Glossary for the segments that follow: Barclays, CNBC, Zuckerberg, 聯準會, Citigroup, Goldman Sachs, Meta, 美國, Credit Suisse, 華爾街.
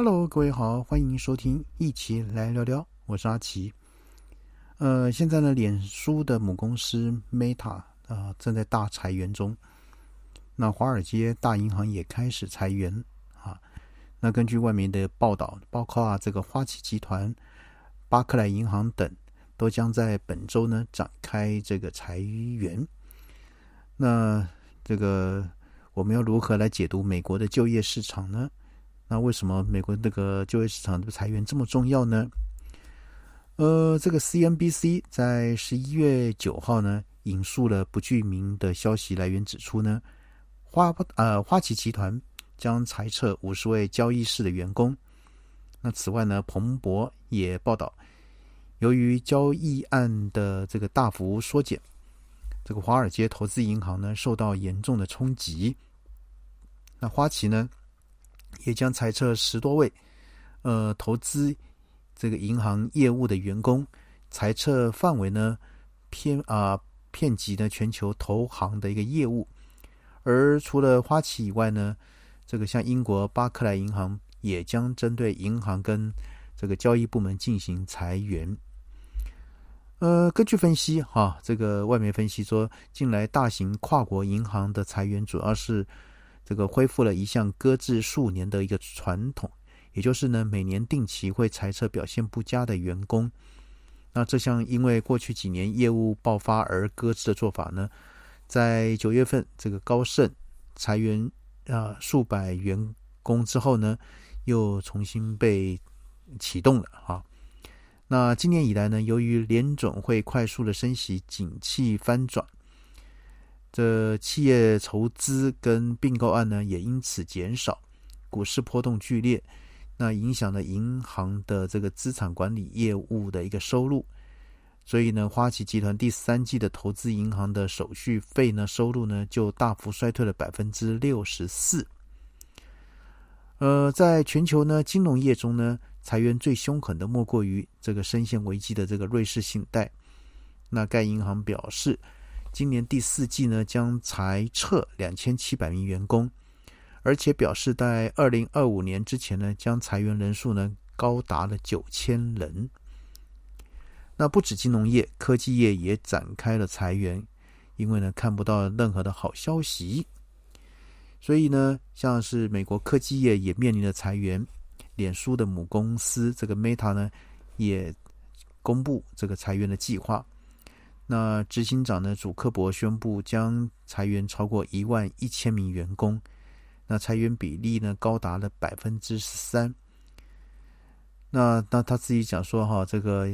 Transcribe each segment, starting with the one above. Hello， 各位好，欢迎收听一起来聊聊，我是阿奇。现在呢，脸书的母公司 Meta 正在大裁员中，那华尔街大银行也开始裁员啊。那根据外面的报道，包括这个花旗集团、巴克莱银行等，都将在本周呢展开这个裁员。那这个我们要如何来解读美国的就业市场呢？那为什么美国这个就业市场的裁员这么重要呢？这个 CNBC 在11月9号呢，引述了不具名的消息来源指出呢，花旗集团将裁撤50位交易室的员工。那此外呢，彭博也报道，由于交易案的这个大幅缩减，这个华尔街投资银行呢受到严重的冲击。那花旗呢也将裁撤10多位投资这个银行业务的员工，裁撤范围呢遍及呢全球投行的一个业务。而除了花旗以外呢，这个像英国巴克莱银行也将针对银行跟这个交易部门进行裁员。根据分析这个外媒分析说，近来大型跨国银行的裁员主要是这个恢复了一项搁置数年的一个传统，也就是呢，每年定期会裁撤表现不佳的员工。那这项因为过去几年业务爆发而搁置的做法呢，在9月份这个高盛裁员数百员工之后呢，又重新被启动了。那今年以来呢，由于联准会快速的升息，景气翻转，这企业筹资跟并购案呢也因此减少，股市波动剧烈，那影响了银行的这个资产管理业务的一个收入。所以呢，花旗集团第3季的投资银行的手续费呢收入呢就大幅衰退了 64%。在全球呢金融业中呢，裁员最凶狠的莫过于这个深陷危机的这个瑞士信贷。那该银行表示，今年第4季呢将裁撤2700名员工，而且表示在2025年之前呢，将裁员人数呢高达了9000人。那不止金融业，科技业也展开了裁员，因为呢看不到任何的好消息。所以呢，像是美国科技业也面临了裁员，脸书的母公司这个 Meta 呢也公布这个裁员的计划。那执行长呢，祖克伯宣布将裁员超过11000名员工，那裁员比例呢高达了 13%。 那他自己讲说这个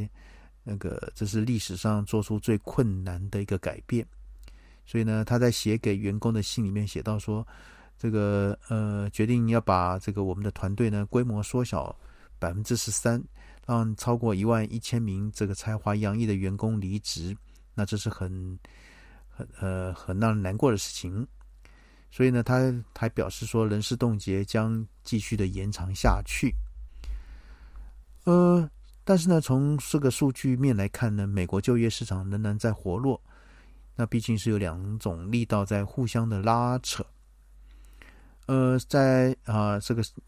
这是历史上做出最困难的一个改变。所以呢，他在写给员工的信里面写到说，这个决定要把这个我们的团队呢规模缩小 13%， 让超过11000名这个才华洋溢的员工离职。那这是很让人难过的事情。所以呢，他还表示说，人事冻结将继续的延长下去。但是呢，从这个数据面来看呢，美国就业市场仍然在活络。那毕竟是有两种力道在互相的拉扯。在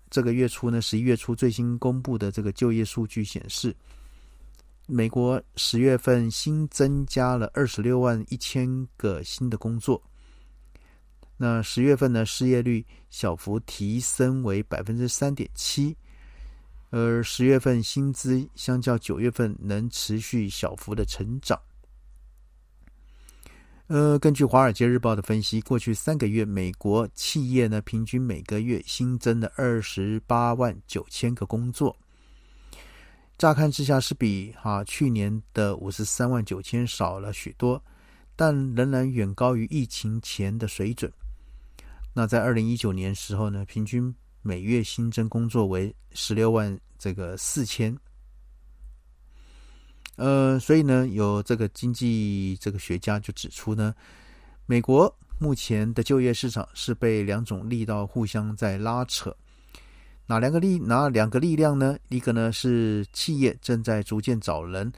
这个月初呢，11月初最新公布的这个就业数据显示，美国10月份新增加了261000个新的工作。那10月份呢，失业率小幅提升为 3.7%， 而10月份薪资相较9月份能持续小幅的成长。根据华尔街日报的分析，过去3个月美国企业呢平均每个月新增了289000个工作。乍看之下是比去年的539000少了许多，但仍然远高于疫情前的水准。那在2019年时候呢，平均每月新增工作为164000。所以呢，有这个经济这个学家就指出呢，美国目前的就业市场是被两种力道互相在拉扯。哪两个力量呢？一个呢是企业正在逐渐找人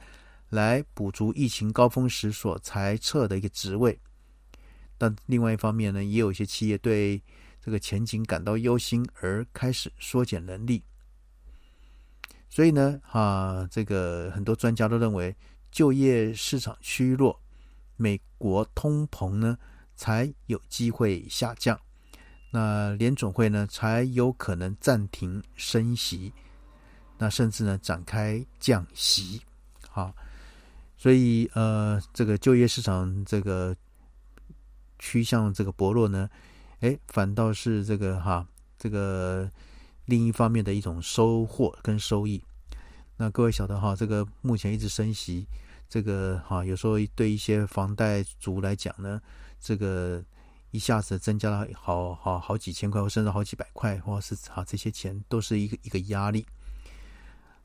来补足疫情高峰时所裁撤的一个职位，但另外一方面呢，也有一些企业对这个前景感到忧心而开始缩减人力。所以呢这个很多专家都认为就业市场虚弱，美国通膨呢才有机会下降，那联准会呢才有可能暂停升息，那甚至呢展开降息。所以这个就业市场这个趋向这个薄弱呢，反倒是这个这个另一方面的一种收获跟收益。那各位晓得这个目前一直升息，这个有时候对一些房贷族来讲呢，这个一下子增加了好几千块，或甚至好几百块，或是这些钱都是一个压力。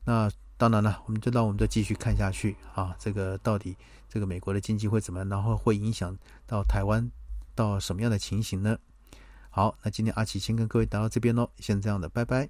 那当然了，我们再继续看下去这个到底这个美国的经济会怎么样，然后会影响到台湾到什么样的情形呢？好，那今天阿奇先跟各位谈到这边咯，先这样的，拜拜。